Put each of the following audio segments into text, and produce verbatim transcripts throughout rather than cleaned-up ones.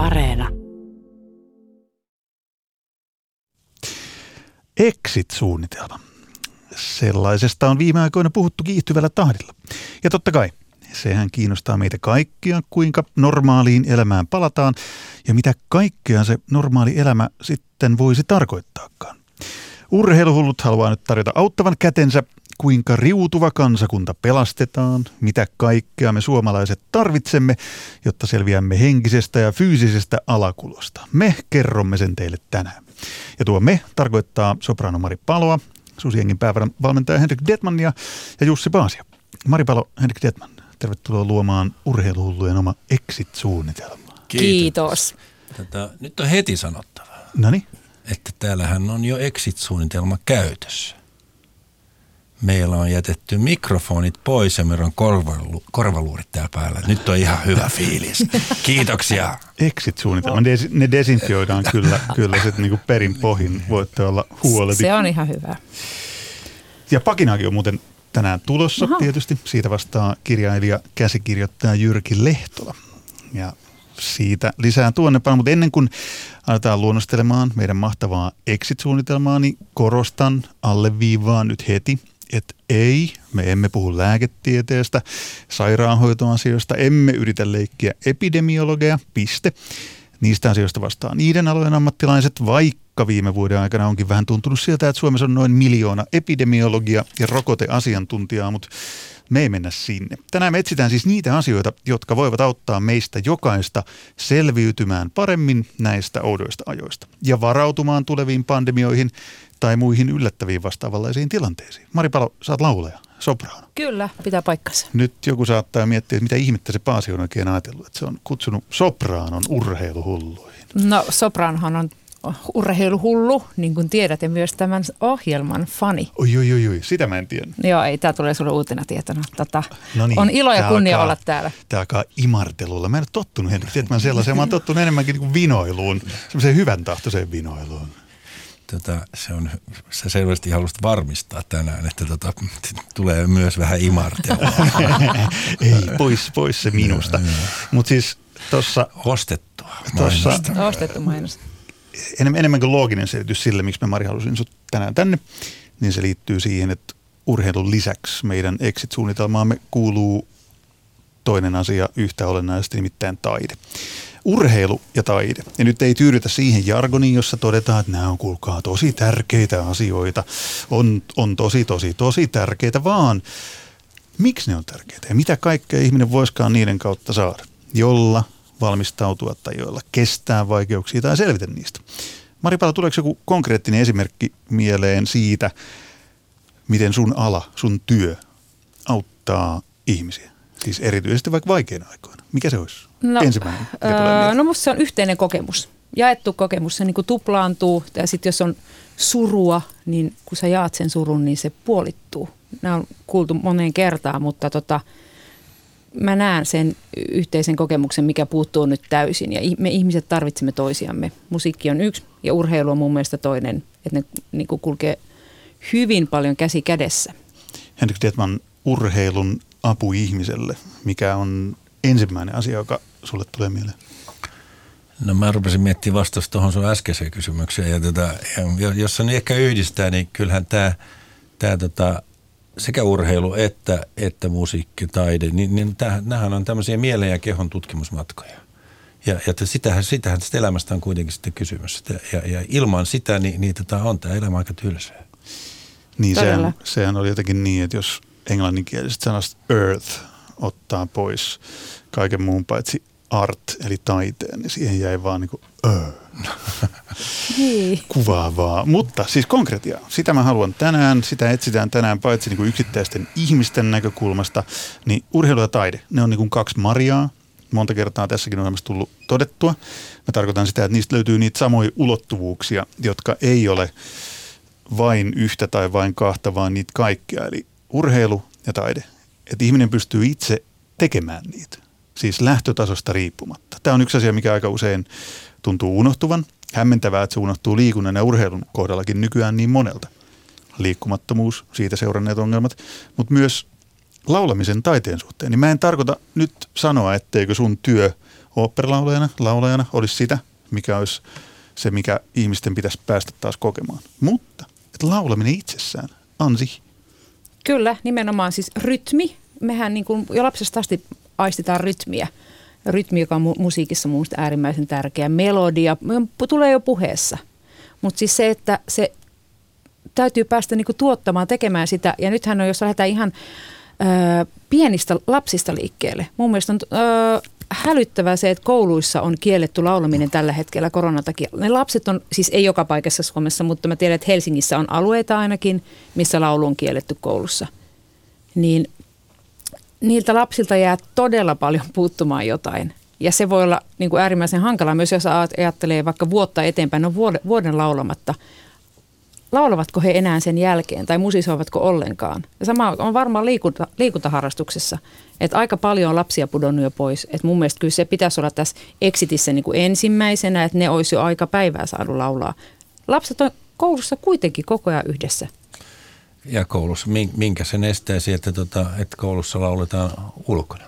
Areena. Exit-suunnitelma. Sellaisesta on viime aikoina puhuttu kiihtyvällä tahdilla. Ja totta kai, sehän kiinnostaa meitä kaikkia, kuinka normaaliin elämään palataan ja mitä kaikkea se normaali elämä sitten voisi tarkoittaakaan. Urheiluhullut haluaa nyt tarjota auttavan kätensä, kuinka riutuva kansakunta pelastetaan, mitä kaikkea me suomalaiset tarvitsemme, jotta selviämme henkisestä ja fyysisestä alakulosta. Me kerromme sen teille tänään. Ja tuo me tarkoittaa soprano Mari Paloa, Susijengin päävalmentaja Henrik Dettmannia ja Jussi Paasia. Mari Palo, Henrik Dettmann, tervetuloa luomaan Urheiluhullujen oma exit-suunnitelma. Kiitos. Tätä, nyt on heti sanottava, Noniin. että täällähän on jo exit-suunnitelma käytössä. Meillä on jätetty mikrofonit pois ja meillä on korvalu- korvaluurit täällä päällä. Nyt on ihan hyvä fiilis. Kiitoksia. Exit-suunnitelma. Des- ne desinfioidaan kyllä, kyllä sitten niinku perin pohjin. Voitte olla huoleti. Se on ihan hyvä. Ja pakinaakin on muuten tänään tulossa Aha. tietysti. Siitä vastaa kirjailija, käsikirjoittaja Jyrki Lehtola. Ja siitä lisää tuonnepana, mutta ennen kuin aletaan luonnostelemaan meidän mahtavaa exit-suunnitelmaa, niin korostan, alleviivaan nyt heti, että ei, me emme puhu lääketieteestä, sairaanhoitoasioista, emme yritä leikkiä epidemiologeja, piste. Niistä asioista vastaa niiden alojen ammattilaiset, vaikka viime vuoden aikana onkin vähän tuntunut siltä, että Suomessa on noin miljoona epidemiologia ja rokoteasiantuntijaa, mutta me ei mennä sinne. Tänään me etsitään siis niitä asioita, jotka voivat auttaa meistä jokaista selviytymään paremmin näistä oudoista ajoista ja varautumaan tuleviin pandemioihin tai muihin yllättäviin vastaavanlaisiin tilanteisiin. Mari Palo, sä oot laulaja, sopraano. Kyllä, pitää paikkansa. Nyt joku saattaa miettiä, että mitä ihmettä se Paasi on oikein ajatellut, että se on kutsunut sopraanon urheiluhulluihin. No, sopraanohan on urheiluhullu, niin kuin tiedät, ja myös tämän ohjelman fani. Oi, oi, oi, oi. Sitä mä en tiennyt. Joo, ei, tää tulee sulle uutena tietona. Tota, no niin, on ilo ja kunnia alkaa, olla täällä. Tää alkaa imartelulla. Mä en ole tottunut, Henrik, että mä sellaiseen. Mä oon tottunut enemmänkin niin kuin vinoiluun, semmoiseen hyvän tahtoiseen vinoiluun. Tota, se on, sä selvästi haluaisit varmistaa tänään, että tota, tulee myös vähän imartelua. Ei, pois, pois se minusta. No, no. Mutta siis tuossa ostettua mainosta. Tossa, ostettu mainosta. Enemmän kuin looginen selitys sille, miksi me Mari halusin sut tänään tänne, niin se liittyy siihen, että urheilun lisäksi meidän exit-suunnitelmaamme kuuluu toinen asia yhtä olennaisesti, nimittäin taide. Urheilu ja taide. Ja nyt ei tyydytä siihen jargoniin, jossa todetaan, että nämä on kuulkaa tosi tärkeitä asioita, on, on tosi, tosi, tosi tärkeitä, vaan miksi ne on tärkeitä ja mitä kaikkea ihminen voisikaan niiden kautta saada, jolla valmistautua tai joilla kestää vaikeuksia tai selvitä niistä. Mari Palo, tuleeko joku konkreettinen esimerkki mieleen siitä, miten sun ala, sun työ auttaa ihmisiä? Siis erityisesti vaikka vaikeina aikoina. Mikä se olisi? No, Ensimmäinen, öö, no musta se on yhteinen kokemus. Jaettu kokemus, se niin kuin tuplaantuu. Ja sitten jos on surua, niin kun sä jaat sen surun, niin se puolittuu. Nämä on kuultu moneen kertaan, mutta tota, mä näen sen yhteisen kokemuksen, mikä puuttuu nyt täysin. Ja me ihmiset tarvitsemme toisiamme. Musiikki on yksi ja urheilu on mun mielestä toinen. Että ne niin kuin kulkee hyvin paljon käsi kädessä. Henrik Dettmann, urheilun apu ihmiselle, mikä on ensimmäinen asia, joka sulle tulee mieleen? No mä rupesin miettimään vastausta tuohon sun äskeiseen kysymykseen. Ja tota, jos se nyt ehkä yhdistää, niin kyllähän tämä tää tota, sekä urheilu että, että musiikki, taide, niin, niin nämähän on tämmöisiä mielen ja kehon tutkimusmatkoja. Ja, ja sitähän, sitähän sitä elämästä on kuitenkin sitten kysymys. Ja, ja ilman sitä, niin, niin tota on tämä elämä aika tylsää. Niin sehän, sehän oli jotenkin niin, että jos englanninkielisestä sanasta earth ottaa pois kaiken muun paitsi art, eli taiteen, niin siihen jäi vaan niin kuin öö. Kuvaavaa. Mutta siis konkreettia, sitä mä haluan tänään, sitä etsitään tänään paitsi niin kuin yksittäisten ihmisten näkökulmasta, niin urheilu ja taide, ne on niin kuin kaksi Mariaa, monta kertaa tässäkin on olemassa tullut todettua. Mä tarkoitan sitä, että niistä löytyy niitä samoja ulottuvuuksia, jotka ei ole vain yhtä tai vain kahta, vaan niitä kaikkia, eli urheilu ja taide, että ihminen pystyy itse tekemään niitä, siis lähtötasosta riippumatta. Tämä on yksi asia, mikä aika usein tuntuu unohtuvan. Hämmentävää, että se unohtuu liikunnan ja urheilun kohdallakin nykyään niin monelta. Liikkumattomuus, siitä seuranneet ongelmat, mutta myös laulamisen taiteen suhteen. Niin mä en tarkoita nyt sanoa, etteikö sun työ oopperalaulajana, laulajana olisi sitä, mikä olisi se, mikä ihmisten pitäisi päästä taas kokemaan. Mutta että laulaminen itsessään, ansih. Kyllä, nimenomaan siis rytmi. Mehän niin kuin jo lapsesta asti aistitaan rytmiä. Rytmi, joka on mu- musiikissa mun mielestä äärimmäisen tärkeä. Melodia tulee jo puheessa. Mutta siis se, että se täytyy päästä niin kuin tuottamaan, tekemään sitä. Ja nythän on, jos lähdetään ihan ö, pienistä lapsista liikkeelle. Mun mielestä on ö, hälyttävää se, että kouluissa on kielletty laulaminen tällä hetkellä koronan takia. Ne lapset on, siis ei joka paikassa Suomessa, mutta mä tiedän, että Helsingissä on alueita ainakin, missä laulu on kielletty koulussa. Niin niiltä lapsilta jää todella paljon puuttumaan jotain. Ja se voi olla niin kuin äärimmäisen hankalaa myös, jos ajattelee vaikka vuotta eteenpäin, no vuoden laulamatta. Laulavatko he enää sen jälkeen tai musisoivatko ollenkaan? Ja sama on varmaan liikunta, liikuntaharrastuksessa, että aika paljon on lapsia pudonnut jo pois. Et mun mielestä kyllä se pitäisi olla tässä exitissä niin kuin ensimmäisenä, että ne olisi jo aika päivää saanut laulaa. Lapset on koulussa kuitenkin koko ajan yhdessä. Ja koulussa, minkä sen estäisi, että, tota, että koulussa lauletaan ulkona?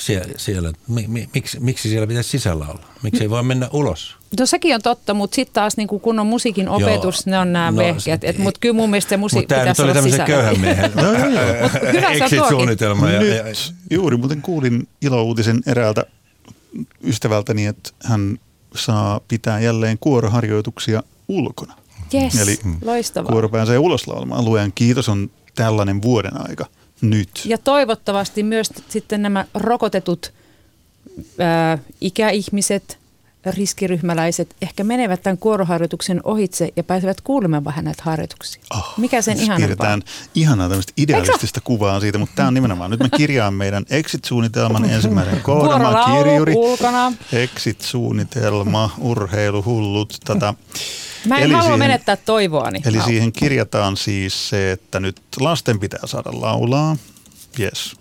Siellä, siellä, mi, miksi, miksi siellä pitäisi sisällä olla? Miksi ei voi mennä ulos? No sekin on totta, mutta sitten taas niin kun on musiikin opetus, joo, ne on nämä no, vehkeet. Mutta kyllä mun mielestä se musiikki pitäisi olla sisällä. Mutta tämä oli tämmöisen köyhän miehen exit-suunnitelma. Juuri muuten kuulin ilouutisen eräältä ystävältäni, että hän saa pitää jälleen kuoroharjoituksia ulkona. Yes, eli loistavaa. Kuoro pääsee uloslaulamaan. Luojan kiitos, on tällainen vuoden aika nyt. Ja toivottavasti myös sitten nämä rokotetut ää, ikäihmiset, riskiryhmäläiset ehkä menevät tämän kuoroharjoituksen ohitse ja pääsevät kuulemaan vähän näitä harjoituksia. Oh, mikä sen ihanampaa? Piirretään ihanaa tämmöistä idealistista kuvaa siitä, mutta tämä on nimenomaan. Nyt mä kirjaan meidän exit-suunnitelman ensimmäisen kohdan. Kuorolaulu kirjuri, ulkona. Exit-suunnitelma, urheiluhullut, tätä. Mä en eli halua siihen menettää toivoani. Eli siihen kirjataan siis se, että nyt lasten pitää saada laulaa. Yes.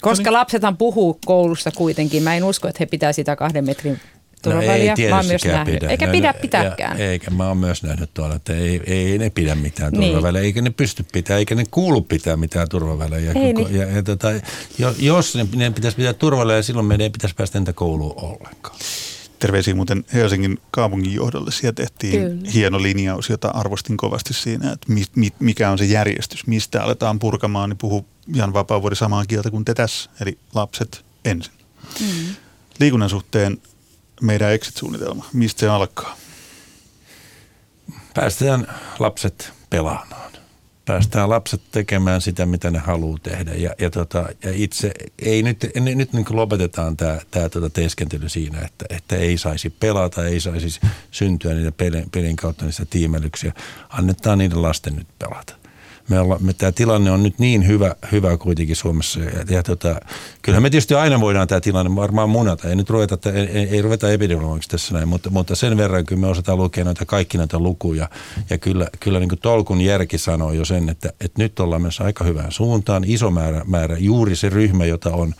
Koska niin, lapsethan puhuu koulussa kuitenkin. Mä en usko, että he pitää sitä kahden metrin turvaväliä. No, mä oon myös nähnyt. Pidä. Eikä pidä pitääkään. Ja, eikä mä oon myös nähnyt tuolla, että ei, ei ne pidä mitään turvaväliä. Niin. Eikä ne pysty pitää, eikä ne kuulu pitää mitään turvaväliä. Ja, niin. ja, ja tota, jos ne, ne pitäisi pitää turvaväliä, silloin meidän ei pitäisi päästä entä kouluun ollenkaan. Terveisiä muuten Helsingin kaupungin johdolle. Siellä tehtiin Kyllä. hieno linjaus, jota arvostin kovasti siinä, että mi, mi, mikä on se järjestys, mistä aletaan purkamaan, niin puhuu Jan Vapaavuori samaa kieltä kuin te tässä, eli lapset ensin. Mm. Liikunnan suhteen meidän exit-suunnitelma, mistä se alkaa? Päästään lapset pelaamaan. Päästään lapset tekemään sitä, mitä ne haluaa tehdä. Ja, ja, tota, ja itse, ei nyt, nyt niin kuin lopetetaan tämä, tämä tota teeskentely siinä, että, että ei saisi pelata, ei saisi syntyä niitä pelin, pelin kautta niistä tiimelyksiä. Annetaan niiden lasten nyt pelata. Me olla, me, tämä tilanne on nyt niin hyvä, hyvä kuitenkin Suomessa. Ja, ja tota, kyllähän me tietysti aina voidaan tämä tilanne varmaan munata. Ei nyt ruveta, ei, ei ruveta epidemiologiksi tässä näin, mutta, mutta sen verran kyllä me osataan lukea noita, kaikki näitä lukuja. Ja kyllä, kyllä niin kuin tolkun järki sanoo jo sen, että, että nyt ollaan myös aika hyvään suuntaan. Iso määrä, määrä juuri se ryhmä, jota on,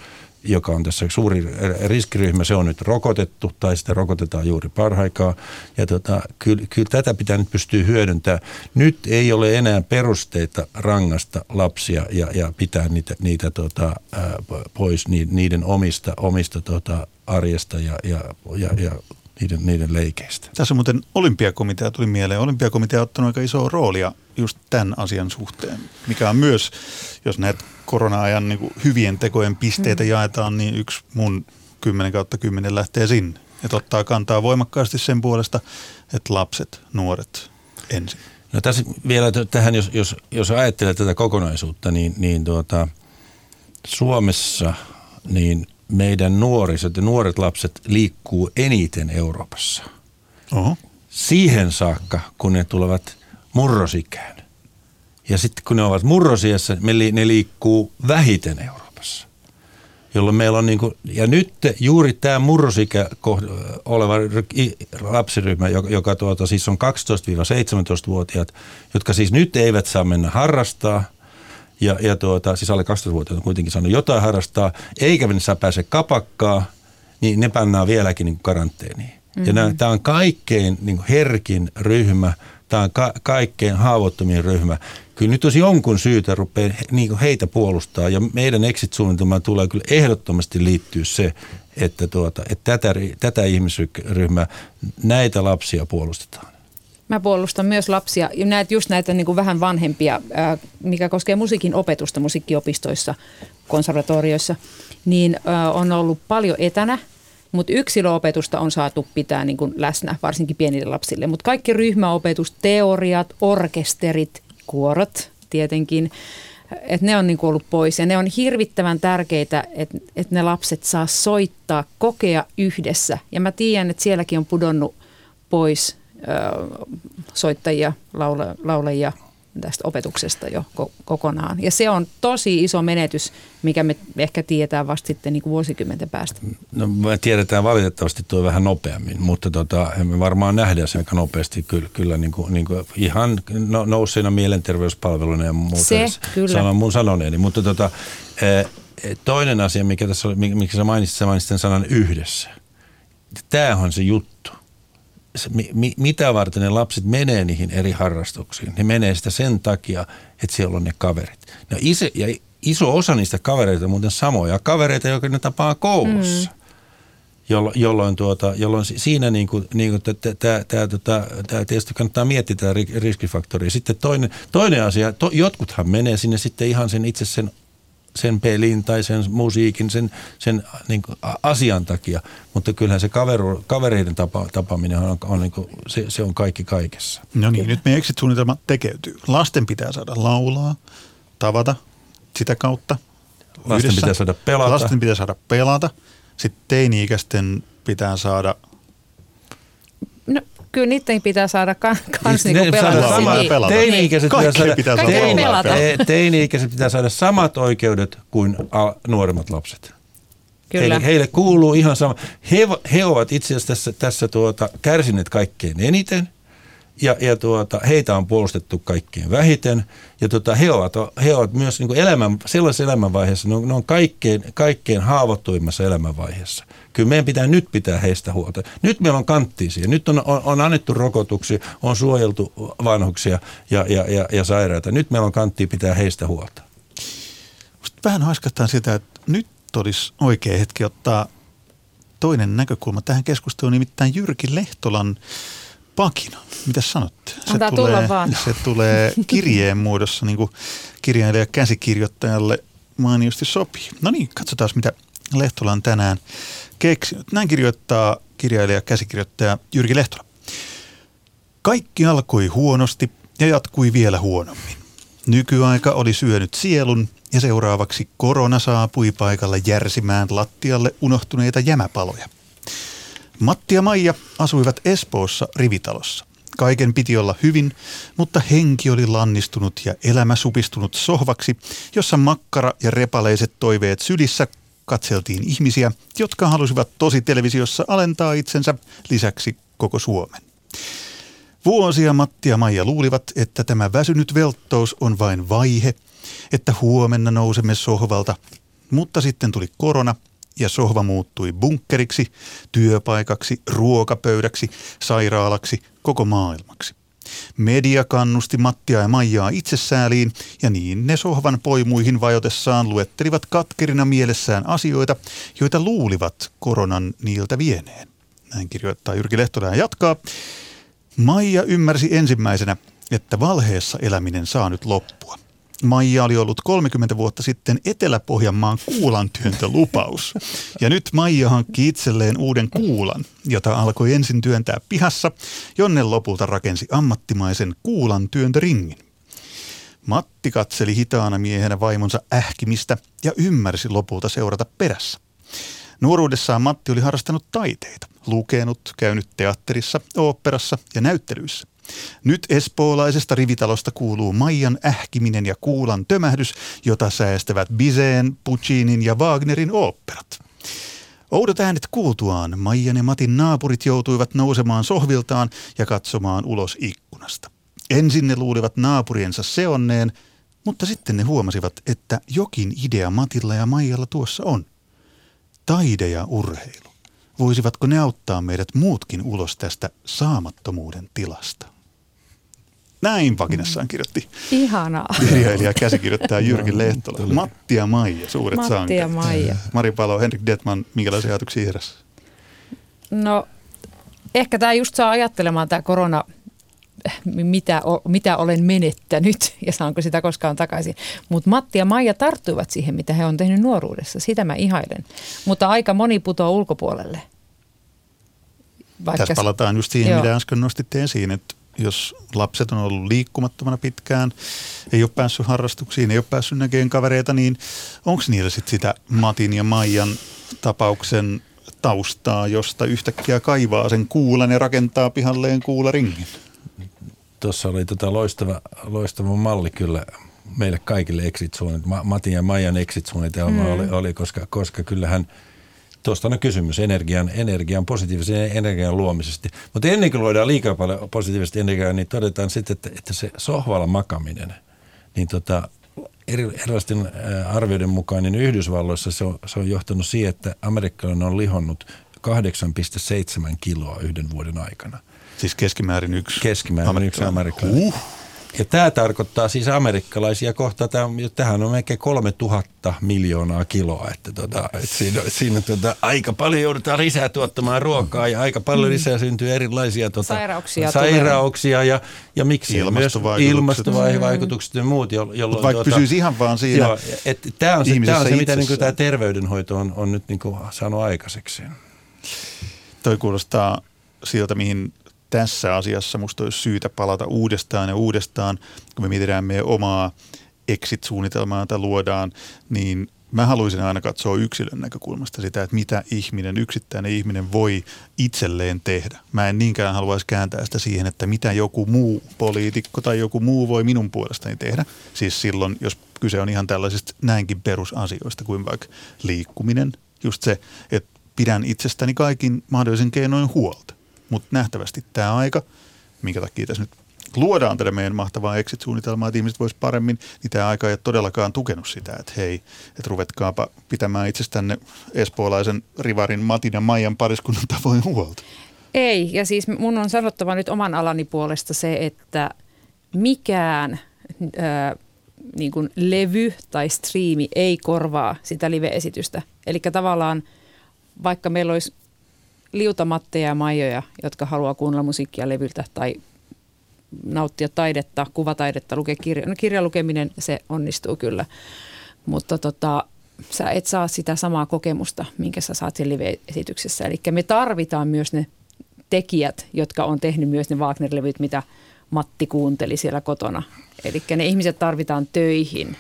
joka on tässä suuri riskiryhmä, se on nyt rokotettu tai sitä rokotetaan juuri parhaikaa. Ja tota, kyllä, kyllä tätä pitää nyt pystyä hyödyntämään. Nyt ei ole enää perusteita rangaista lapsia ja, ja pitää niitä, niitä tota, pois niiden omista, omista tota, arjesta ja, ja, ja, ja niiden, niiden leikeistä. Tässä muuten olympiakomitea tuli mieleen. Olympiakomitea on ottanut aika isoa roolia just tämän asian suhteen, mikä on myös, jos näet korona-ajan niin kuin hyvien tekojen pisteitä jaetaan, niin yksi mun kymmenen kautta kymmenen lähtee sinne. Että ottaa kantaa voimakkaasti sen puolesta, että lapset, nuoret ensin. No tässä vielä tähän, jos, jos, jos ajattelee tätä kokonaisuutta, niin, niin tuota, Suomessa niin meidän nuorisot ja nuoret lapset liikkuu eniten Euroopassa. Oho. Siihen saakka, kun ne tulevat murrosikään. Ja sitten kun ne ovat murrosiässä, ne liikkuu vähiten Euroopassa, jolloin meillä on niin kuin, ja nyt juuri tämä murrosikä oleva lapsiryhmä, joka, joka tuota, siis on kaksitoista seitsemäntoista-vuotiaat, jotka siis nyt eivät saa mennä harrastaa, ja, ja tuota, siis alle kaksitoista-vuotiaat on kuitenkin saanut jotain harrastaa, eikä ne saa pääse kapakkaan, niin ne pannaan vieläkin niin kuin karanteeniin. Mm-hmm. Ja tämä on kaikkein niin kuin herkin ryhmä. Tämä on ka- kaikkein haavoittuminen ryhmä. Kyllä nyt olisi jonkun syytä rupeaa he, niin heitä puolustaa. Ja meidän exit-suunnitelmaan tulee kyllä ehdottomasti liittyä se, että, tuota, että tätä, tätä ihmisryhmää, näitä lapsia puolustetaan. Mä puolustan myös lapsia, näet just näitä niin kuin vähän vanhempia, ää, mikä koskee musiikin opetusta musiikkiopistoissa, konservatorioissa, niin ää, on ollut paljon etänä, mutta yksilöopetusta on saatu pitää niin kuin läsnä, varsinkin pienille lapsille. Mutta kaikki ryhmäopetus, teoriat, orkesterit, kuorot tietenkin, että ne on niin kuin ollut pois. Ja ne on hirvittävän tärkeitä, että et ne lapset saa soittaa, kokea yhdessä. Ja mä tiedän, että sielläkin on pudonnut pois soittajia, laula, laulajia tästä opetuksesta jo kokonaan. Ja se on tosi iso menetys, mikä me ehkä tietää vasta sitten niin kuin vuosikymmenten päästä. No me tiedetään valitettavasti tuo vähän nopeammin, mutta tota, me varmaan nähdään se aika nopeasti kyllä, kyllä niin kuin, niin kuin ihan nousseina mielenterveyspalveluina ja muuta. Se, kyllä. Sanon mun sanoneeni, mutta tota, toinen asia, mikä tässä oli, mikä sä mainitsit, sä mainitsit sanan yhdessä. Tämähän on se juttu. Se, mi, mitä varten ne lapset menee niihin eri harrastuksiin? Ne menee sitä sen takia, että siellä on ne kaverit. No ise, ja iso osa niistä kavereita on muuten samoja kavereita, jotka ne tapaa koulussa, mm. Jollo, jolloin, tuota, jolloin siinä niin kuin, niin kuin tämä, tämä, tämä, tämä tietysti kannattaa miettiä tämä riskifaktori. Sitten toinen, toinen asia, to, jotkuthan menee sinne sitten ihan sen itse sen, sen pelin tai sen musiikin, sen, sen niin kuin asian takia. Mutta kyllähän se kaveru, kavereiden tapa, tapaaminen on, on niin kuin, se, se on kaikki kaikessa. No niin, nyt meidän exit-suunnitelma tekeytyy. Lasten pitää saada laulaa, tavata sitä kautta. Lasten yhdessä. pitää saada pelata. Lasten pitää saada pelata. Sitten teini-ikäisten pitää saada... No. Kyllä niiden pitää saada kans niinku pelata. pelata. Teini-ikäiset pitää saada, pitää teini- pelata. Teini-ikäiset pitää saada samat oikeudet kuin al- nuoremmat lapset. Kyllä. Heille, heille kuuluu ihan sama. He, he ovat itse asiassa tässä, tässä tuota, kärsineet kaikkein eniten ja, ja tuota, heitä on puolustettu kaikkein vähiten. Ja tuota, he, ovat, he ovat myös niin kuin elämän, sellaisessa elämänvaiheessa, ne on, ne on kaikkein, kaikkein haavoittuimmassa elämänvaiheessa. Kyllä meidän pitää nyt pitää heistä huolta. Nyt meillä on kanttia siihen. Nyt on, on, on annettu rokotuksia, on suojeltu vanhuksia ja, ja, ja, ja sairaita. Nyt meillä on kanttia pitää heistä huolta. Sitten vähän haiskahtaan sitä, että nyt olisi oikea hetki ottaa toinen näkökulma tähän keskusteluun, nimittäin Jyrki Lehtolan pakina. Mitäs sanotte? Se tulee, se tulee kirjeen muodossa niin kuin kirjailija käsikirjoittajalle mainiosti sopii. No niin, katsotaan mitä Lehtola on tänään keksinyt. Näin kirjoittaa kirjailija, käsikirjoittaja Jyrki Lehtola. Kaikki alkoi huonosti ja jatkui vielä huonommin. Nykyaika oli syönyt sielun ja seuraavaksi korona saapui paikalle järsimään lattialle unohtuneita jämäpaloja. Matti ja Maija asuivat Espoossa rivitalossa. Kaiken piti olla hyvin, mutta henki oli lannistunut ja elämä supistunut sohvaksi, jossa makkara ja repaleiset toiveet sylissä katseltiin ihmisiä, jotka halusivat tositelevisiossa alentaa itsensä lisäksi koko Suomen. Vuosia Matti ja Maija luulivat, että tämä väsynyt velttous on vain vaihe, että huomenna nousemme sohvalta, mutta sitten tuli korona ja sohva muuttui bunkkeriksi, työpaikaksi, ruokapöydäksi, sairaalaksi, koko maailmaksi. Media kannusti Mattia ja Maijaa itsesääliin ja niin ne sohvan poimuihin vajotessaan luettelivat katkerina mielessään asioita, joita luulivat koronan niiltä vieneen. Näin kirjoittaa Jyrki Lehtola ja jatkaa. Maija ymmärsi ensimmäisenä, että valheessa eläminen saa nyt loppua. Maija oli ollut kolmekymmentä vuotta sitten Etelä-Pohjanmaan kuulantyöntölupaus. Ja nyt Maija hankki itselleen uuden kuulan, jota alkoi ensin työntää pihassa, jonne lopulta rakensi ammattimaisen kuulantyöntöringin. Matti katseli hitaana miehenä vaimonsa ähkimistä ja ymmärsi lopulta seurata perässä. Nuoruudessaan Matti oli harrastanut taiteita, lukenut, käynyt teatterissa, oopperassa ja näyttelyissä. Nyt espoolaisesta rivitalosta kuuluu Maijan ähkiminen ja kuulan tömähdys, jota säästävät Bizetin, Puccinin ja Wagnerin oopperat. Oudot äänet kuultuaan Maijan ja Matin naapurit joutuivat nousemaan sohviltaan ja katsomaan ulos ikkunasta. Ensin ne luulivat naapuriensa seonneen, mutta sitten ne huomasivat, että jokin idea Matilla ja Maijalla tuossa on. Taide ja urheilu. Voisivatko ne auttaa meidät muutkin ulos tästä saamattomuuden tilasta? Näin pakinassaan kirjoitti. Ihanaa. Kirjailija käsikirjoittaja Jyrki Lehtola. Matti ja Maija, suuret Matti sankat. Matti ja Maija. Mari Palo, Henrik Dettmann, minkälaisia ajatuksia heräsi? No, ehkä tämä just saa ajattelemaan tämä korona, mitä, mitä olen menettänyt ja saanko sitä koskaan takaisin. Mutta Matti ja Maija tarttuivat siihen, mitä he on tehnyt nuoruudessa. Sitä mä ihailen. Mutta aika moni putoaa ulkopuolelle. Vaikka tässä palataan just siihen, joo, mitä äsken nostitte esiin, että jos lapset on ollut liikkumattomana pitkään, ei ole päässyt harrastuksiin, ei ole päässyt näkemään kavereita, niin onko niillä sitten sitä Matin ja Maijan tapauksen taustaa, josta yhtäkkiä kaivaa sen kuulan ja rakentaa pihalleen kuularingin? Tuossa oli tota loistava, loistava malli kyllä meille kaikille exit-suunnitelma. Matin ja Maijan exit-suunnitelma mm. oli, oli, koska, koska kyllähän tuosta on kysymys energian, energian, positiivisen energian luomisesta. Mutta ennen kuin luodaan liikaa paljon positiivista energiaa, niin todetaan sitten, että, että se sohvalla makaminen, niin tota, eri, erilaisten arvioiden mukaan, niin Yhdysvalloissa se on, se on johtanut siihen, että amerikkalainen on lihonnut kahdeksan pilkku seitsemän kiloa yhden vuoden aikana. Siis keskimäärin yksi keskimäärin yksi amerikkalainen. Huh. Ja tämä tarkoittaa siis amerikkalaisia kohtaa, tähän on melkein kolmetuhatta miljoonaa kiloa, että, tuota, että siinä, siinä tuota, aika paljon joudutaan lisää tuottamaan ruokaa ja aika paljon lisää syntyy erilaisia tuota, sairauksia, sairauksia ja, ja miksi ilmastovaikutukset ja muut. Jolloin, vaikka tuota, pysyisi ihan vaan siinä joo, että tämä on se, tämä on se mitä niin kuin tämä terveydenhoito on, on nyt niin kuin saanut aikaiseksi. Toi kuulostaa siltä, mihin tässä asiassa musta olisi syytä palata uudestaan ja uudestaan, kun me mietitään meidän omaa exit-suunnitelmaa, jota luodaan, niin mä haluaisin aina katsoa yksilön näkökulmasta sitä, että mitä ihminen, yksittäinen ihminen voi itselleen tehdä. Mä en niinkään haluaisi kääntää sitä siihen, että mitä joku muu poliitikko tai joku muu voi minun puolestani tehdä. Siis silloin, jos kyse on ihan tällaisista näinkin perusasioista kuin vaikka liikkuminen, just se, että pidän itsestäni kaikin mahdollisen keinoin huolta. Mutta nähtävästi tämä aika, minkä takia tässä nyt luodaan tätä meidän mahtavaa exit-suunnitelmaa, että ihmiset voisivat paremmin, niin tämä aika ei ole todellakaan tukenut sitä, että hei, että ruvetkaapa pitämään itsestänne espoolaisen rivarin Matin ja Maijan pariskunnan tavoin huolta. Ei, ja siis mun on sanottava nyt oman alani puolesta se, että mikään Öö, niin kuin levy tai striimi ei korvaa sitä live-esitystä. Eli tavallaan vaikka meillä olisi liutamatteja ja maijoja, jotka haluaa kuunnella musiikkia levyltä tai nauttia taidetta, kuvataidetta, lukea kirja. No kirjan lukeminen, se onnistuu kyllä, mutta tota, sä et saa sitä samaa kokemusta, minkä sä saat sen live-esityksessä. Eli me tarvitaan myös ne tekijät, jotka on tehnyt myös ne Wagner-levyt, mitä Matti kuunteli siellä kotona. Eli ne ihmiset tarvitaan töihin.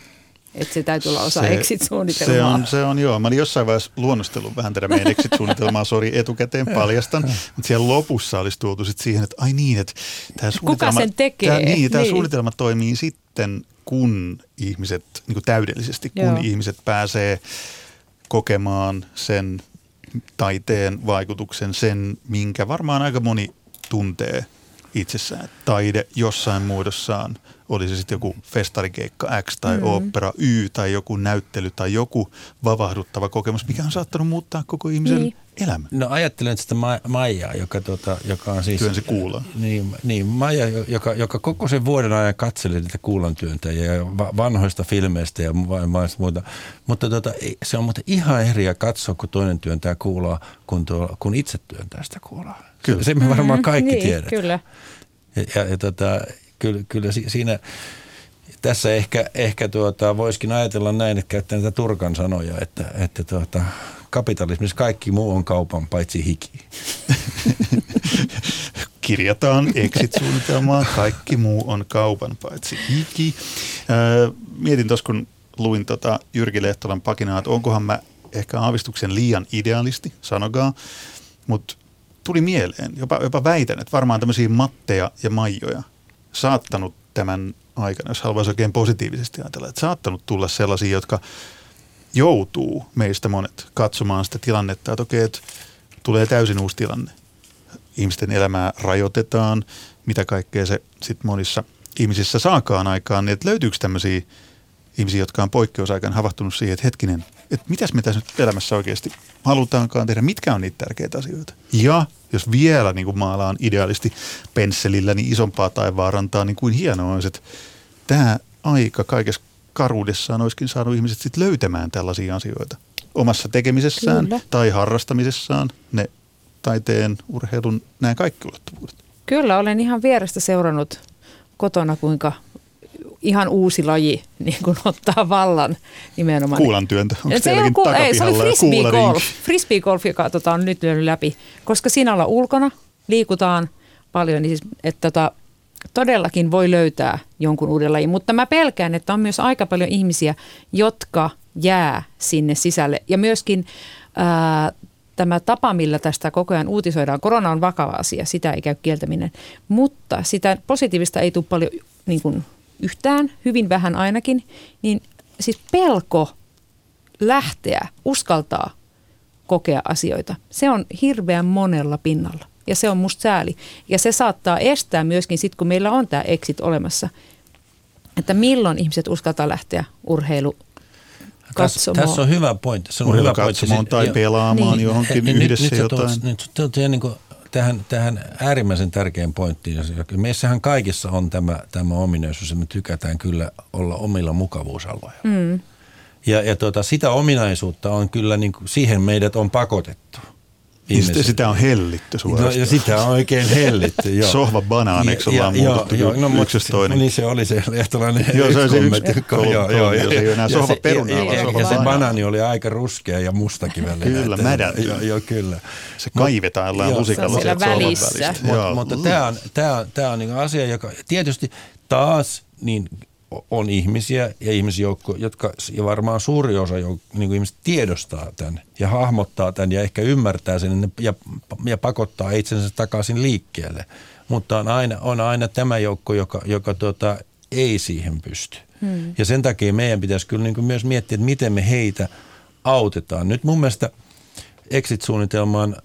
Että se täytyy olla osa se, exit-suunnitelmaa. Se on, se on joo. Mä olin jossain vaiheessa luonnostellut vähän tätä meidän exit-suunnitelmaa, sori etukäteen paljastan, mutta siellä lopussa olisi tuotu sitten siihen, että ai niin, että tämä suunnitelma, kuka sen tekee? Tämä, niin, tämä niin. suunnitelma toimii sitten, kun ihmiset, niin kuin täydellisesti, kun joo. ihmiset pääsee kokemaan sen taiteen vaikutuksen, sen minkä varmaan aika moni tuntee itsessään. Taide jossain muodossaan. Oli se sitten joku festarikeikka X tai mm. ooppera Y tai joku näyttely tai joku vavahduttava kokemus, mikä on saattanut muuttaa koko ihmisen niin. elämän. No ajattelen sitä Ma- Maijaa, joka, tuota, joka on siis... Työnsi kuulaan. Niin, niin Maija, joka, joka koko sen vuoden ajan katseli niitä kuulantyöntäjiä ja va- vanhoista filmeistä ja muuta. Mutta tuota, se on muuten ihan eriä katsoa, kun toinen työntää kuulaa, kun, tuo, kun itse työntää sitä kuulaa. Kyllä. Se me varmaan kaikki mm-hmm. niin, tiedetään. Kyllä. Ja, ja, ja tota... Kyllä, kyllä siinä, tässä ehkä, ehkä tuota, voisikin ajatella näin, että käyttää näitä Turkan sanoja, että, että tuota, kapitalismissa kaikki muu on kaupan paitsi hiki. Kirjataan exit-suunnitelmaan, kaikki muu on kaupan paitsi hiki. Öö, mietin tuossa, kun luin tota Jyrki Lehtolan pakinaa, että onkohan mä ehkä aavistuksen liian idealisti, sanokaa, mutta tuli mieleen, jopa, jopa väitän, että varmaan tämmöisiä Matteja ja Maijoja saattanut tämän aikana, jos haluaisi oikein positiivisesti ajatella, että saattanut tulla sellaisia, jotka joutuu meistä monet katsomaan sitä tilannetta, että okei, että tulee täysin uusi tilanne. Ihmisten elämää rajoitetaan, mitä kaikkea se sitten monissa ihmisissä saakaan aikaan, niin että löytyykö tämmöisiä ihmisiä, jotka on poikkeusaikana havahtunut siihen, että hetkinen, että mitäs me tässä nyt elämässä oikeasti halutaankaan tehdä, mitkä on niitä tärkeitä asioita. Ja jos vielä niin kuin maalaan ideaalisti pensselillä, niin isompaa taivaanrantaa, niin kuin hienoa on, että tämä aika kaikessa karuudessaan olisikin saanut ihmiset sit löytämään tällaisia asioita omassa tekemisessään. Kyllä. Tai harrastamisessaan, ne taiteen, urheilun, nämä kaikki ulottuvuudet. Kyllä, olen ihan vierestä seurannut kotona, kuinka ihan uusi laji niin kun ottaa vallan nimenomaan. Kuulantyöntö, onko teilläkin kuul- takapihalla? Ei, se oli frisbee golf, frisbee golf joka tota, on nyt lyönyt läpi, koska siinä ollaan ulkona, liikutaan paljon, niin siis, että tota, todellakin voi löytää jonkun uuden lajin. Mutta mä pelkään, että on myös aika paljon ihmisiä, jotka jää sinne sisälle. Ja myöskin ää, tämä tapa, millä tästä koko ajan uutisoidaan. Korona on vakava asia, sitä ei käy kieltäminen. Mutta sitä positiivista ei tule paljon niin kuin yhtään, hyvin vähän ainakin. Niin siis pelko lähteä, uskaltaa kokea asioita. Se on hirveän monella pinnalla. Ja se on musta sääli. Ja se saattaa estää myöskin sit, kun meillä on tämä exit olemassa, että milloin ihmiset uskaltaa lähteä urheilu katsomaan. Tässä on hyvä pointti. Se on urheilu hyvä katsomaan tai pelaamaan niin johonkin niin yhdessä nyt, jotain. Nyt, nyt te olette niin tähän, tähän äärimmäisen tärkeän pointtiin. Meissähän kaikissa on tämä, tämä ominaisuus, että me tykätään kyllä olla omilla mukavuusalueilla. Mm. Ja, ja tuota, sitä ominaisuutta on kyllä, niin kuin, siihen meidät on pakotettu. Ihmiset. Sitä on hellitty suorastaan. No, ja sitä on oikein hellitty, joo. Sohva banaaneksi ollaan muutettu jo, jo, no, yksistä toinen. Niin se oli se lehtolainen kommentti. Joo, ei enää sohva perunaa, vaan sohva banaani. Se banaani oli aika ruskea ja mustakin välillä. Kyllä, mädä. Joo, kyllä. Se kaivetaan jollain lusikalla sieltä sohvan välistä. Mutta tämä on asia, joka tietysti taas on ihmisiä ja ihmisjoukko, jotka ja varmaan suuri osa niin ihmiset tiedostaa tämän ja hahmottaa tämän ja ehkä ymmärtää sen ja, ja pakottaa itsensä takaisin liikkeelle. Mutta on aina, on aina tämä joukko, joka, joka tuota, ei siihen pysty. Hmm. Ja sen takia meidän pitäisi kyllä niin myös miettiä, että miten me heitä autetaan. Nyt mun mielestä exit-suunnitelmaan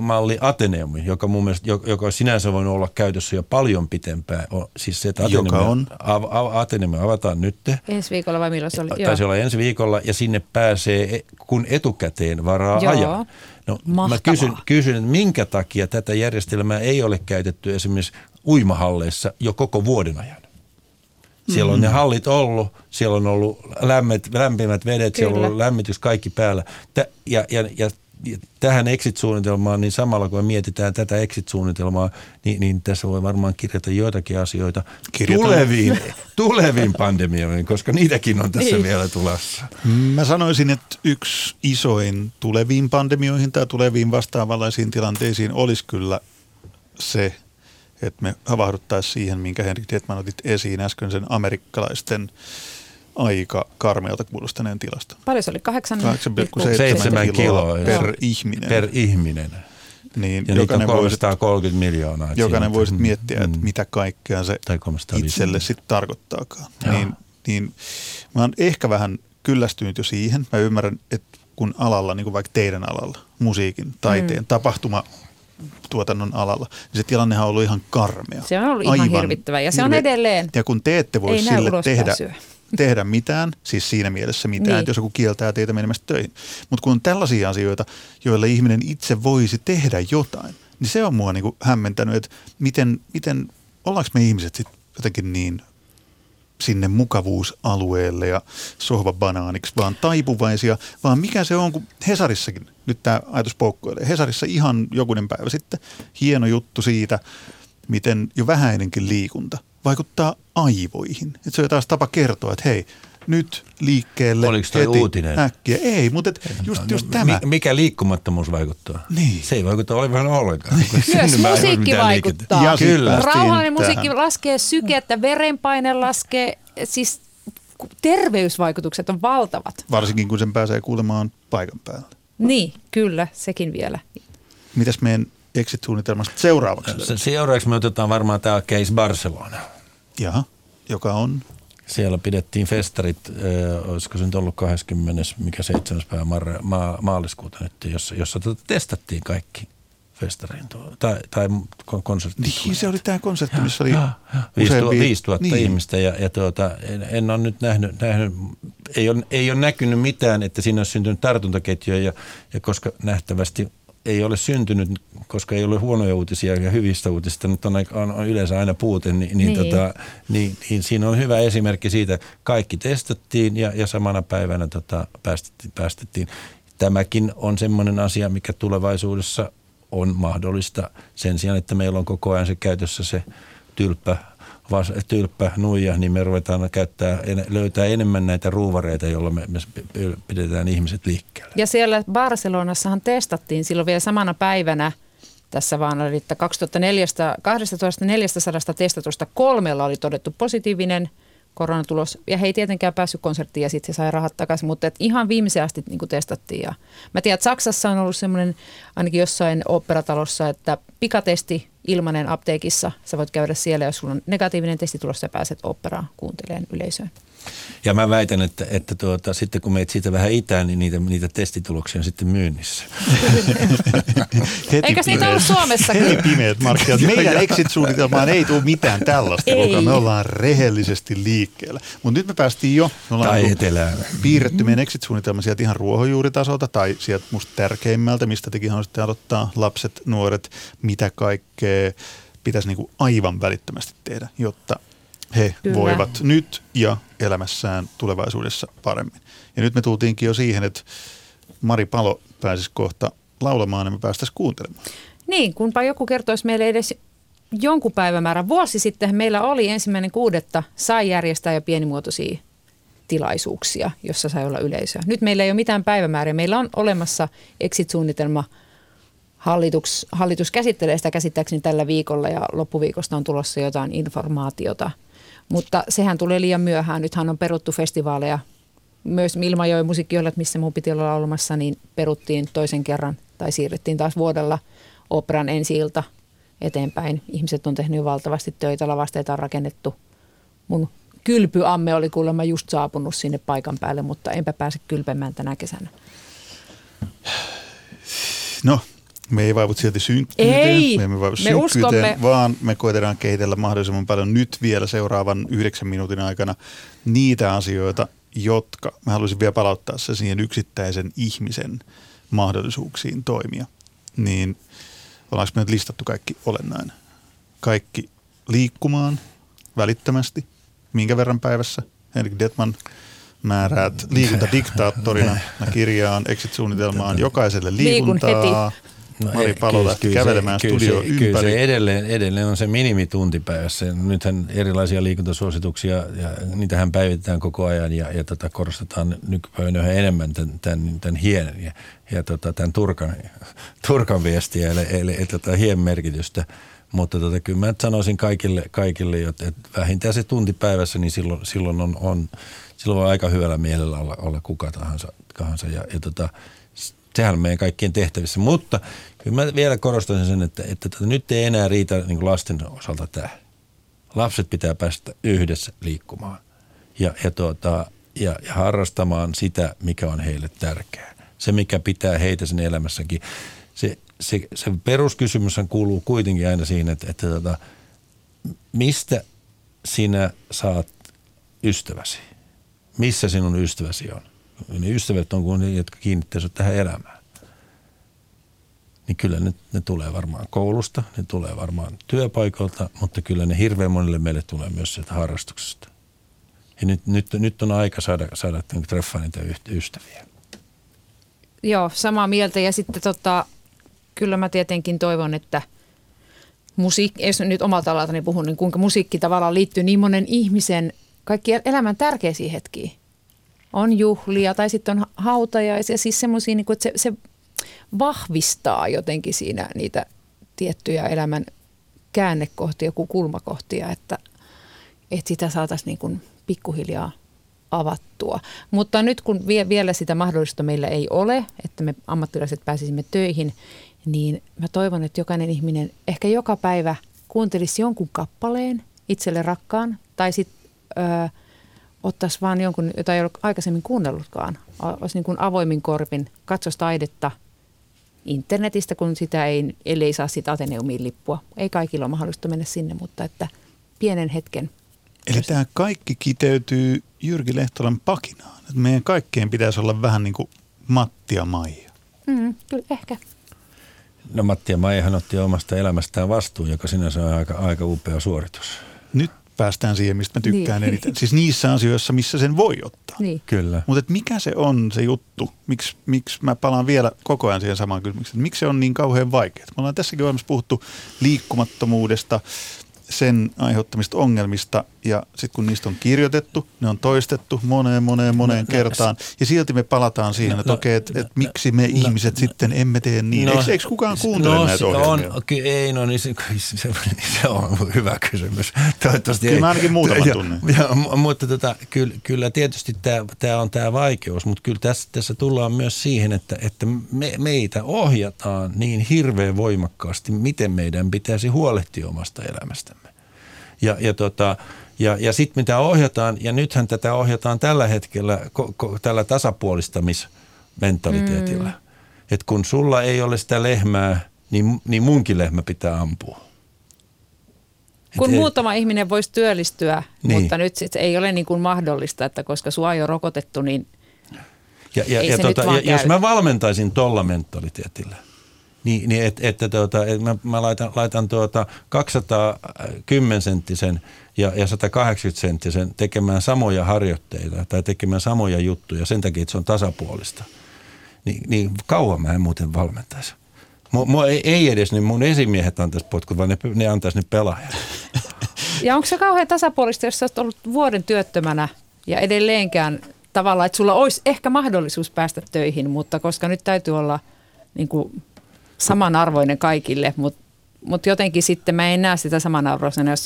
malli Ateneumi, joka mun mielestä, joka sinänsä voi olla käytössä jo paljon pitempään. Siis se, että Ateneumi, joka on? Av, av, Ateneumi avataan nyt. Ensi viikolla vai milloin se oli? Taisi olla ensi viikolla ja sinne pääsee, kun etukäteen varaa Joo. ajaa. No, mä kysyn, kysyn, että minkä takia tätä järjestelmää ei ole käytetty esimerkiksi uimahalleissa jo koko vuoden ajan. Siellä on ne hallit ollut, siellä on ollut lämmit, lämpimät vedet, Kyllä. siellä on lämmitys kaikki päällä. Tä, ja ja, ja tähän exit-suunnitelmaan, niin samalla kun mietitään tätä exit-suunnitelmaa, niin, niin tässä voi varmaan kirjata joitakin asioita Kirjoitan. tuleviin, tuleviin pandemioihin, koska niitäkin on tässä Ei. vielä tulossa. Mä sanoisin, että yksi isoin tuleviin pandemioihin tai tuleviin vastaavanlaisiin tilanteisiin olisi kyllä se, että me havahduttaisiin siihen, minkä Henrik Dettmann otit esiin äsken sen amerikkalaisten aika karmealta kuulostaneen tilasta. Paljon se oli? kahdeksan pilkku seitsemän kiloa per ihminen. Per ihminen. Niin, ja niitä on kolmesataakolmekymmentä miljoonaa. Jokainen voisi miettiä, mm, että mitä kaikkea se itselle sitten tarkoittaakaan. Niin, niin, mä oon ehkä vähän kyllästynyt jo siihen. Mä ymmärrän, että kun alalla, niin kuin vaikka teidän alalla, musiikin, taiteen, mm. tapahtuma tuotannon alalla, niin se tilannehan on ollut ihan karmea. Se on ollut ihan hirvittävä ja se on edelleen. Ja kun te ette voi sille tehdä... tehdä mitään, siis siinä mielessä mitään, niin. jos joku kieltää teitä menemästä töihin. Mutta kun on tällaisia asioita, joilla ihminen itse voisi tehdä jotain, niin se on mua niinku hämmentänyt, että miten, miten ollaanko me ihmiset sitten jotenkin niin sinne mukavuusalueelle ja sohvabanaaniksi vaan taipuvaisia, vaan mikä se on, kun Hesarissakin, nyt tämä ajatus poukkoilee, Hesarissa ihan jokunen päivä sitten, hieno juttu siitä, miten jo vähäinenkin liikunta vaikuttaa aivoihin. Et se on taas tapa kertoa, että hei, nyt liikkeelle. Oliko toi heti, uutinen? Äkkiä. Ei, mutta et just, just tämä. Mikä liikkumattomuus vaikuttaa? Niin. Se ei vaikuta olevan ollenkaan. Myös musiikki vaikuttaa. Ja kyllä. Rauhallinen musiikki laskee sykettä, verenpaine laskee, siis terveysvaikutukset on valtavat. Varsinkin kun sen pääsee kuulemaan paikan päällä. Niin, kyllä, sekin vielä. Mitäs meidän exit-suunnitelmasta seuraavaksi? Seuraavaksi me otetaan varmaan tämä case Barcelona. Jaha, joka on? Siellä pidettiin festarit, äh, olisiko se nyt ollut kahdeskymmenes, mikä seitsemäs päivä ma- ma- maaliskuuta nyt, jossa, jossa tuota testattiin kaikki festarin tai, tai konsertti. Niin, se oli tämä konsertti, missä oli useampi. viisituhatta niin. ihmistä ja, ja tuota, en, en ole nyt nähnyt, nähnyt ei, ole, ei ole näkynyt mitään, että siinä on syntynyt tartuntaketjuja ja, ja koska nähtävästi ei ole syntynyt, koska ei ole huonoja uutisia ja hyvistä uutista, nyt on, on, on yleensä aina puute, niin, niin, niin. Tota, niin, niin siinä on hyvä esimerkki siitä. Kaikki testattiin ja, ja samana päivänä tota, päästettiin, päästettiin. Tämäkin on semmoinen asia, mikä tulevaisuudessa on mahdollista sen sijaan, että meillä on koko ajan se käytössä se tylppä, vas, tylppä nuija, niin me ruvetaan käyttää, löytää enemmän näitä ruuvareita, joilla me, me pidetään ihmiset liikkeellä. Ja siellä Barcelonassahan testattiin silloin vielä samana päivänä, tässä vaan oli, että kaksituhattaneljäsataa testatusta kolmella oli todettu positiivinen koronatulos. Ja he ei tietenkään päässyt konserttiin ja sitten se sai rahat takaisin, mutta et ihan viimeiseen asti niin testattiin. Ja mä tiedän, että Saksassa on ollut semmoinen ainakin jossain oopperatalossa, että pikatesti ilmanen apteekissa. Sä voit käydä siellä, jos sulla on negatiivinen testitulos ja pääset oopperaan kuuntelemaan yleisöön. Ja mä väitän, että, että tuota, sitten kun meet siitä vähän itään, niin niitä, niitä testituloksia on sitten myynnissä. Eikös niitä ollut Suomessakin? Heti pimeät markkinat. Meidän exit-suunnitelmaan ei tule mitään tällaista, koska me ollaan rehellisesti liikkeellä. Mutta nyt me päästiin jo, me ollaan piirretty meidän exit-suunnitelma sieltä ihan ruohonjuuritasolta tai sieltä musta tärkeimmältä, mistä tekin haluaisitte aloittaa, lapset, nuoret, mitä kaikkea pitäisi niinku aivan välittömästi tehdä, jotta he Kyllä. voivat nyt ja elämässään tulevaisuudessa paremmin. Ja nyt me tultiinkin jo siihen, että Mari Palo pääsisi kohta laulamaan ja me päästäisiin kuuntelemaan. Niin, kunpa joku kertoisi meille edes jonkun päivämäärän. Vuosi sitten meillä oli ensimmäinen kuudetta, sai järjestää jo pienimuotoisia tilaisuuksia, jossa sai olla yleisöä. Nyt meillä ei ole mitään päivämäärää. Meillä on olemassa exit-suunnitelma. Hallitus, hallitus käsittelee sitä käsittääkseni tällä viikolla ja loppuviikosta on tulossa jotain informaatiota. Mutta sehän tulee liian myöhään. Nythän on peruttu festivaaleja. Myös Ilmajoen musiikkijohdat, missä minun piti olla olemassa, niin peruttiin toisen kerran tai siirrettiin taas vuodella oopperan ensi-ilta eteenpäin. Ihmiset on tehnyt valtavasti töitä, lavasteita on rakennettu. Mun kylpyamme oli kuulemma just saapunut sinne paikan päälle, mutta enpä pääse kylpemään tänä kesänä. No. Me ei vaivut silti synkkyyteen, me emme vaivut me synkkyyteen, vaan me koitetaan kehitellä mahdollisimman paljon nyt vielä seuraavan yhdeksän minuutin aikana niitä asioita, jotka mä haluaisin vielä palauttaa se siihen yksittäisen ihmisen mahdollisuuksiin toimia. Niin ollaanko me nyt listattu kaikki olennainen? Kaikki liikkumaan välittömästi, minkä verran päivässä? Henrik Dettmann, määräät liikuntadiktaattorina, mä kirjaan exit-suunnitelmaan jokaiselle liikuntaa. No Mari Palo lähti kävelemään studioon ympäri. Kyllä se edelleen, edelleen on se minimituntipäivässä. Nythän erilaisia liikuntasuosituksia, ja niitähän päivitetään koko ajan ja, ja tota, korostetaan nykypäivänä yhä enemmän tämän, tämän, tämän hienen ja, ja tota, tämän turkan, turkan viestiä, eli, eli tota, hien merkitystä. Mutta tota, kyllä mä sanoisin kaikille, kaikille että vähintään se tuntipäivässä, niin silloin, silloin, on, on, silloin on aika hyvällä mielellä olla, olla kuka tahansa. tahansa ja, ja tota, sehän on meidän kaikkien tehtävissä, mutta kyllä mä vielä korostan sen, että, että, että nyt ei enää riitä niin kuin lasten osalta tämä. Lapset pitää päästä yhdessä liikkumaan ja, ja, tuota, ja, ja harrastamaan sitä, mikä on heille tärkeää. Se, mikä pitää heitä sen elämässäkin. Se, se, se peruskysymys kuuluu kuitenkin aina siinä, että, että, että mistä sinä saat ystäväsi? Missä sinun ystäväsi on? Ne ystävät on kuin ne, jotka kiinnittäisivät tähän elämään. Niin kyllä ne, ne tulee varmaan koulusta, ne tulee varmaan työpaikalta, mutta kyllä ne hirveän monille meille tulee myös sieltä harrastuksesta. Ja nyt, nyt, nyt on aika saada, saada treffaa niitä ystäviä. Joo, samaa mieltä. Ja sitten tota, kyllä mä tietenkin toivon, että musiikki, jos nyt omalta alaltani puhun, niin kuinka musiikki tavallaan liittyy niin monen ihmisen kaikki elämän tärkeisiin hetkiin. On juhlia tai sitten on hautajaisia, siis semmoisia, niin että se, se vahvistaa jotenkin siinä niitä tiettyjä elämän käännekohtia, kulmakohtia, että, että sitä saataisiin niin kuin pikkuhiljaa avattua. Mutta nyt kun vie, vielä sitä mahdollisuutta meillä ei ole, että me ammattilaiset pääsisimme töihin, niin mä toivon, että jokainen ihminen ehkä joka päivä kuuntelisi jonkun kappaleen itselle rakkaan tai sitten öö, ottaisi vaan jonkun, jota ei ole aikaisemmin kuunnellutkaan, olisi niin kuin avoimin korvin, katsoisi taidetta, internetistä, kun sitä ei, ellei saa sitä Ateneumiin lippua. Ei kaikilla ole mahdollista mennä sinne, mutta että pienen hetken. Eli jos... tämä kaikki kiteytyy Jyrki Lehtolan pakinaan. Että meidän kaikkien pitäisi olla vähän niin kuin Matti ja Maija. Mm, kyllä ehkä. No Matti ja Maijahan otti omasta elämästään vastuun, joka sinänsä on aika, aika upea suoritus. Nyt päästään siihen, mistä mä tykkään niin. eniten. Siis niissä asioissa, missä sen voi ottaa. Niin. Kyllä. Mutta mikä se on se juttu? Miks, miksi mä palaan vielä koko ajan siihen samaan kysymykseen? Miksi se on niin kauhean vaikeaa? Me ollaan tässäkin ohjelmassa puhuttu liikkumattomuudesta, sen aiheuttamista ongelmista ja sitten kun niistä on kirjoitettu, ne on toistettu moneen, moneen, moneen no, kertaan ja silti me palataan siihen, no, että okei, että et, no, miksi me no, ihmiset no, sitten emme tee niin. No, eikö, eikö kukaan kuuntele no, näitä ohjelmia? No, okay, ei, no niin se, se, se on hyvä kysymys. Toivottavasti kyllä ei. Mä ainakin muutaman tunnen. Mutta tota, kyllä, kyllä tietysti tämä on tämä vaikeus, mutta kyllä tässä, tässä tullaan myös siihen, että, että me, meitä ohjataan niin hirveän voimakkaasti, miten meidän pitäisi huolehtia omasta elämästä. Ja, ja, tota, ja, ja sitten mitä ohjataan, ja nythän tätä ohjataan tällä hetkellä ko, ko, tällä tasapuolistamismentaliteetillä. Mm. Että kun sulla ei ole sitä lehmää, niin, niin munkin lehmä pitää ampua. Kun et, muutama et, ihminen voisi työllistyä, niin. mutta nyt sit ei ole niin kuin mahdollista, että koska sua ei ole rokotettu, niin ja, ja, ei ja se tota, nyt ja, jos mä valmentaisin tuolla mentaliteetillä. Niin, niin että et, tuota, et mä, mä laitan, laitan tuota kaksisataakymmenen senttisen ja, ja satakahdeksankymmentä senttisen tekemään samoja harjoitteita tai tekemään samoja juttuja sen takia, että se on tasapuolista. Ni, niin kauan mä en muuten valmentaisi. Mua, mua ei, ei edes niin mun esimiehet antaisi potkut, vaan ne, ne antaisi ne pelaajat. Ja onko se kauhean tasapuolista, jos sä oot ollut vuoden työttömänä ja edelleenkään tavallaan, että sulla olisi ehkä mahdollisuus päästä töihin, mutta koska nyt täytyy olla niin kuin samanarvoinen kaikille, mutta mut jotenkin sitten mä en näe sitä samanarvoisena, jos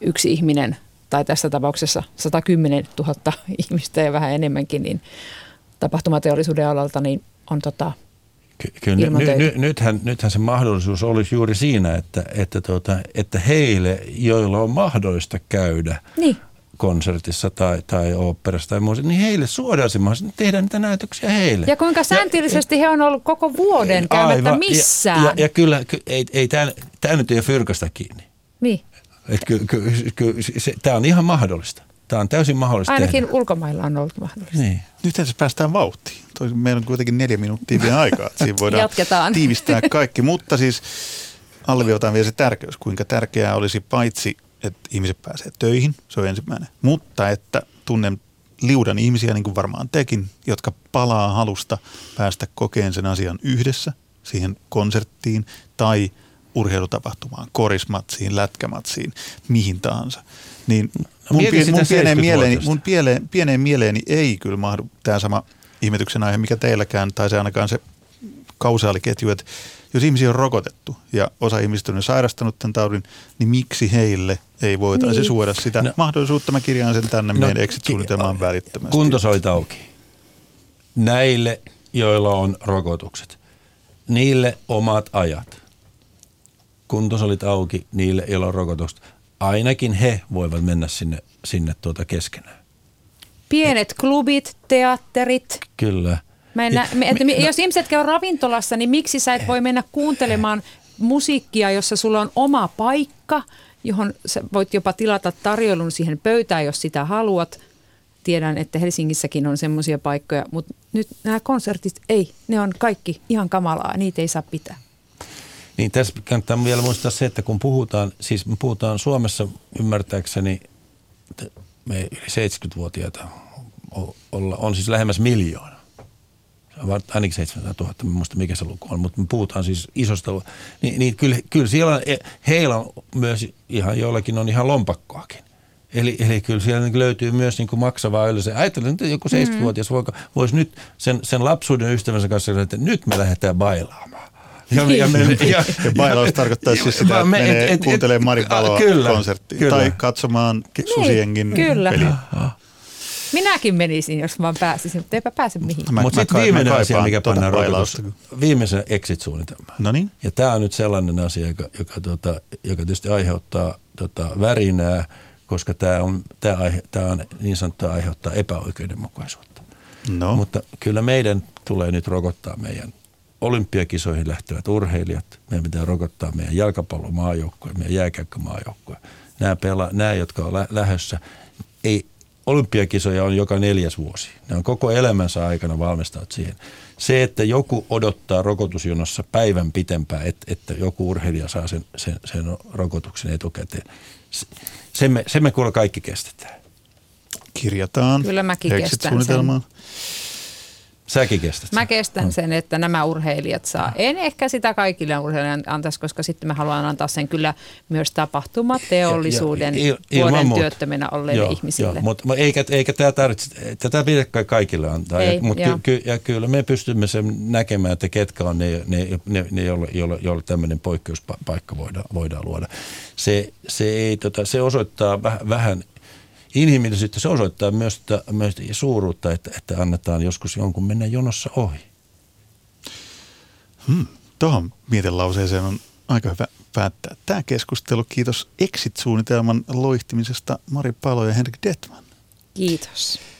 yksi ihminen, tai tässä tapauksessa satakymmentätuhatta ihmistä ja vähän enemmänkin, niin tapahtumateollisuuden alalta niin on tota, Kyllä, ilman ny, ny, nythän, nythän se mahdollisuus olisi juuri siinä, että, että, tuota, että heille, joilla on mahdollista käydä niin. konsertissa tai, tai oopperassa tai muussa, niin heille suodaan se mahdollisuus, tehdään niitä näytöksiä heille. Ja kuinka sääntillisesti ja, he on ollut koko vuoden aivan, käymättä missään. Ja, ja, ja kyllä, ky, ei, ei tämä nyt ole fyrkasta kiinni. Niin. Ky, ky, ky, tämä on ihan mahdollista. Tämä on täysin mahdollista Ainakin tehdä. Ulkomailla on ollut mahdollista. Niin. Nyt tässä päästään vauhtiin. Meillä on kuitenkin neljä minuuttia vielä aikaa, että siinä voidaan Jatketaan. tiivistää kaikki. Mutta siis alviotaan vielä se tärkeys, kuinka tärkeää olisi paitsi että ihmiset pääsee töihin, se on ensimmäinen. Mutta että tunnen liudan ihmisiä, niin kuin varmaan tekin, jotka palaa halusta päästä kokeen sen asian yhdessä, siihen konserttiin tai urheilutapahtumaan, korismatsiin, lätkämatsiin, mihin tahansa. Niin mun, no, pie- mun, pieneen, mieleeni, mun pieleen, pieneen mieleeni ei kyllä mahdu tämä sama ihmetyksen aihe, mikä teilläkään, tai se ainakaan se kausaaliketju, että jos ihmisiä on rokotettu ja osa ihmistä on sairastanut tämän taudin, niin miksi heille ei voitaisi niin. suoda sitä no. mahdollisuutta? Mä kirjaan sen tänne no, meidän exit-suunnitelmaan välittömästi. Kuntosoit auki. Näille, joilla on rokotukset. Niille omat ajat. Kuntosolit auki niille, joilla on rokotukset. Ainakin he voivat mennä sinne, sinne tuota keskenään. Pienet klubit, teatterit. Kyllä. Mä en nä- me, me, jos ihmiset käy ravintolassa, niin miksi sä et voi mennä kuuntelemaan musiikkia, jossa sulla on oma paikka, johon sä voit jopa tilata tarjoilun siihen pöytään, jos sitä haluat. Tiedän, että Helsingissäkin on semmoisia paikkoja, mutta nyt nämä konsertit, ei, ne on kaikki ihan kamalaa, niitä ei saa pitää. Niin tässä kannattaa vielä muistaa se, että kun puhutaan, siis me puhutaan Suomessa ymmärtääkseni, me yli seitsemänkymmentävuotiaita olla, on siis lähemmäs miljoona. Ainakin seitsemänsataatuhatta, en muista mikä se luku on, mutta me puhutaan siis isosta. Niin, niin kyllä, kyllä siellä heillä on myös ihan jollakin on ihan lompakkoakin. Eli, eli kyllä siellä löytyy myös niin kuin maksavaa yleensä. Ajattelen, että joku seitsemänkymmentävuotias voisi nyt sen, sen lapsuuden ystävänsä kanssa sanoa, että nyt me lähdetään bailaamaan. Ja, me, ja, me, ja, ja bailaus tarkoittaa siis sitä, että menee kuuntelemaan Mari Paloa konserttiin kyllä. tai katsomaan Susijengin peliä. Minäkin menisin, jos vaan pääsisin, mutta eipä pääse mihin. Mutta sitten viimeinen asia, mikä tuota pannaan rokotus, viimeisenä exit-suunnitelma. No niin. Ja tämä on nyt sellainen asia, joka, joka, tota, joka tietysti aiheuttaa tota, värinää, koska tämä on, on niin sanottua aiheuttaa epäoikeudenmukaisuutta. No. Mutta kyllä meidän tulee nyt rokottaa meidän olympiakisoihin lähtevät urheilijat, meidän pitää rokottaa meidän jalkapallomaajoukkoja, meidän jääkäkkämaajoukkoja. Nämä, pela- nämä, jotka on lä- lähdössä, ei, olympiakisoja on joka neljäs vuosi. Ne on koko elämänsä aikana valmistavat siihen. Se, että joku odottaa rokotusjonossa päivän pitempään, että, että joku urheilija saa sen, sen, sen rokotuksen etukäteen, se, se, me, se me kuule kaikki kestetään. Kirjataan. Kyllä mäkin kestän sen. Säkin kestät. Mä kestän sen, että nämä urheilijat saa. En ehkä sitä kaikille urheilijoille antaisi, koska sitten mä haluan antaa sen kyllä myös tapahtumateollisuuden ja, ja, il, vuoden työttömänä olleille joo, ihmisille. Joo, mutta eikä, eikä tämä tarvitse, tätä pidä kai kaikille antaa. Ei, ja, mutta ky, ky, ja kyllä me pystymme sen näkemään, että ketkä on ne, ne, ne, ne jolle, jolle, jolle tämmöinen poikkeuspaikka voidaan, voidaan luoda. Se, se, ei, tota, se osoittaa väh, vähän... Inhimillisyyttä se osoittaa myös, myös suuruutta, että, että annetaan joskus jonkun mennä jonossa ohi. Hmm, tuohon mietelauseeseen on aika hyvä päättää tämä keskustelu. Kiitos Exit-suunnitelman loihtimisesta Mari Palo ja Henrik Dettmann. Kiitos.